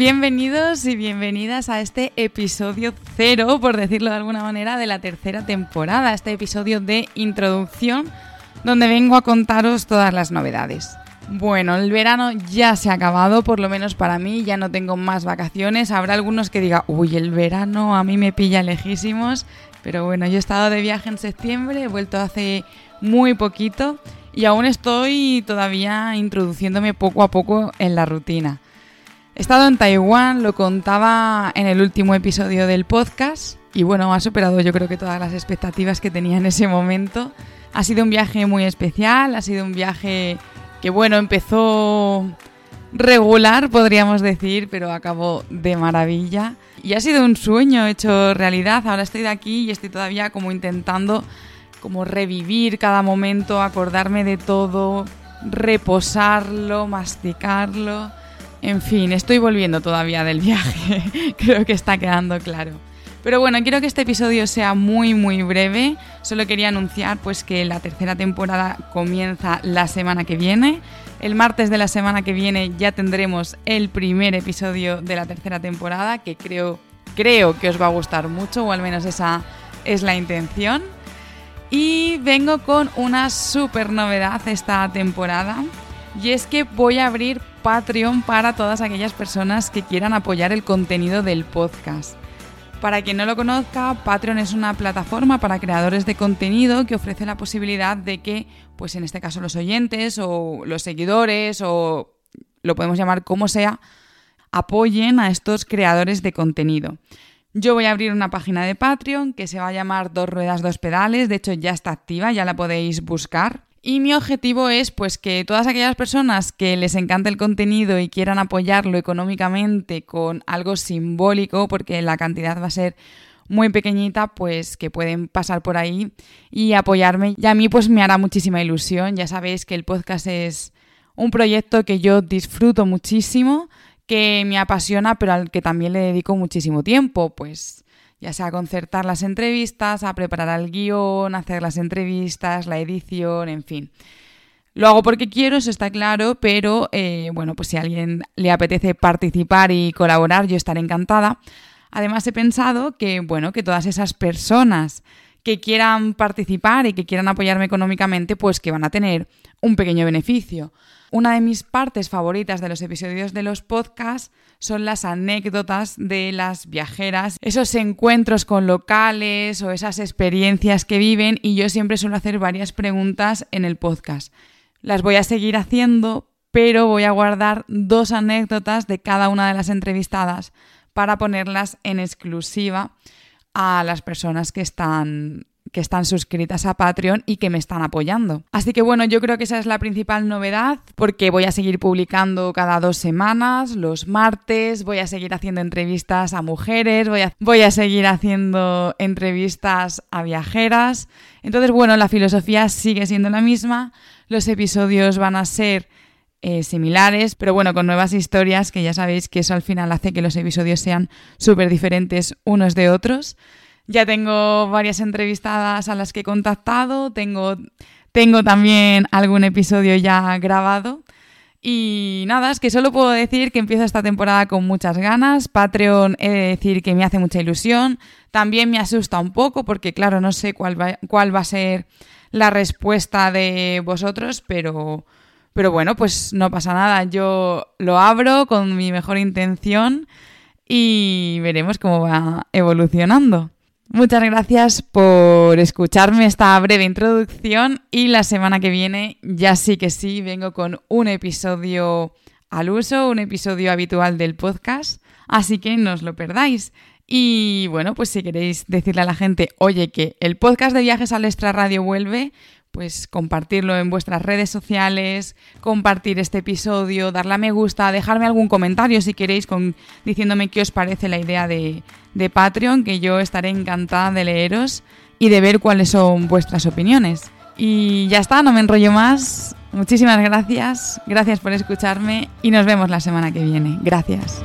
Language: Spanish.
Bienvenidos y bienvenidas a este episodio cero, por decirlo de alguna manera, de la tercera temporada, este episodio de introducción, donde vengo a contaros todas las novedades. Bueno, el verano ya se ha acabado, por lo menos para mí, ya no tengo más vacaciones. Habrá algunos que digan, uy, el verano a mí me pilla lejísimos, pero bueno, yo he estado de viaje en septiembre, he vuelto hace muy poquito y aún estoy todavía introduciéndome poco a poco en la rutina. He estado en Taiwán, lo contaba en el último episodio del podcast y bueno, ha superado yo creo que todas las expectativas que tenía en ese momento. Ha sido un viaje muy especial, ha sido un viaje que bueno, empezó regular podríamos decir, pero acabó de maravilla. Y ha sido un sueño hecho realidad, ahora estoy de aquí y estoy todavía como intentando como revivir cada momento, acordarme de todo, reposarlo, masticarlo. En fin, estoy volviendo todavía del viaje, creo que está quedando claro. Pero bueno, quiero que este episodio sea muy muy breve, solo quería anunciar pues que la tercera temporada comienza la semana que viene. El martes de la semana que viene ya tendremos el primer episodio de la tercera temporada, que creo que os va a gustar mucho, o al menos esa es la intención. Y vengo con una súper novedad esta temporada, y es que voy a abrir Patreon para todas aquellas personas que quieran apoyar el contenido del podcast. Para quien no lo conozca, Patreon es una plataforma para creadores de contenido que ofrece la posibilidad de que, pues en este caso los oyentes o los seguidores o lo podemos llamar como sea, apoyen a estos creadores de contenido. Yo voy a abrir una página de Patreon que se va a llamar Dos Ruedas, Dos Pedales, de hecho ya está activa, ya la podéis buscar. Y mi objetivo es pues que todas aquellas personas que les encante el contenido y quieran apoyarlo económicamente con algo simbólico, porque la cantidad va a ser muy pequeñita, pues que pueden pasar por ahí y apoyarme. Y a mí pues me hará muchísima ilusión. Ya sabéis que el podcast es un proyecto que yo disfruto muchísimo, que me apasiona, pero al que también le dedico muchísimo tiempo, pues ya sea a concertar las entrevistas, a preparar el guión, a hacer las entrevistas, la edición, en fin. Lo hago porque quiero, eso está claro, pero bueno, pues si a alguien le apetece participar y colaborar, yo estaré encantada. Además, he pensado que, bueno, que todas esas personas que quieran participar y que quieran apoyarme económicamente, pues que van a tener un pequeño beneficio. Una de mis partes favoritas de los episodios de los podcasts son las anécdotas de las viajeras, esos encuentros con locales o esas experiencias que viven, y yo siempre suelo hacer varias preguntas en el podcast. Las voy a seguir haciendo, pero voy a guardar dos anécdotas de cada una de las entrevistadas para ponerlas en exclusiva a las personas que están suscritas a Patreon y que me están apoyando. Así que bueno, yo creo que esa es la principal novedad, porque voy a seguir publicando cada 2 semanas, los martes, voy a seguir haciendo entrevistas a mujeres, voy a seguir haciendo entrevistas a viajeras. Entonces bueno, la filosofía sigue siendo la misma, los episodios van a ser similares, pero bueno, con nuevas historias, que ya sabéis que eso al final hace que los episodios sean súper diferentes unos de otros. Ya tengo varias entrevistadas a las que he contactado, tengo también algún episodio ya grabado. Y nada, es que solo puedo decir que empiezo esta temporada con muchas ganas. Patreon, he de decir que me hace mucha ilusión. También me asusta un poco porque, claro, no sé cuál va a ser la respuesta de vosotros, pero bueno, pues no pasa nada. Yo lo abro con mi mejor intención y veremos cómo va evolucionando. Muchas gracias por escucharme esta breve introducción y la semana que viene ya sí que sí vengo con un episodio al uso, un episodio habitual del podcast, así que no os lo perdáis. Y bueno, pues si queréis decirle a la gente, oye, que el podcast de Viajes al Extra Radio vuelve, pues compartirlo en vuestras redes sociales, compartir este episodio, darle a me gusta, dejarme algún comentario si queréis diciéndome qué os parece la idea de Patreon, que yo estaré encantada de leeros y de ver cuáles son vuestras opiniones. Y ya está, no me enrollo más. Muchísimas gracias por escucharme y nos vemos la semana que viene. Gracias.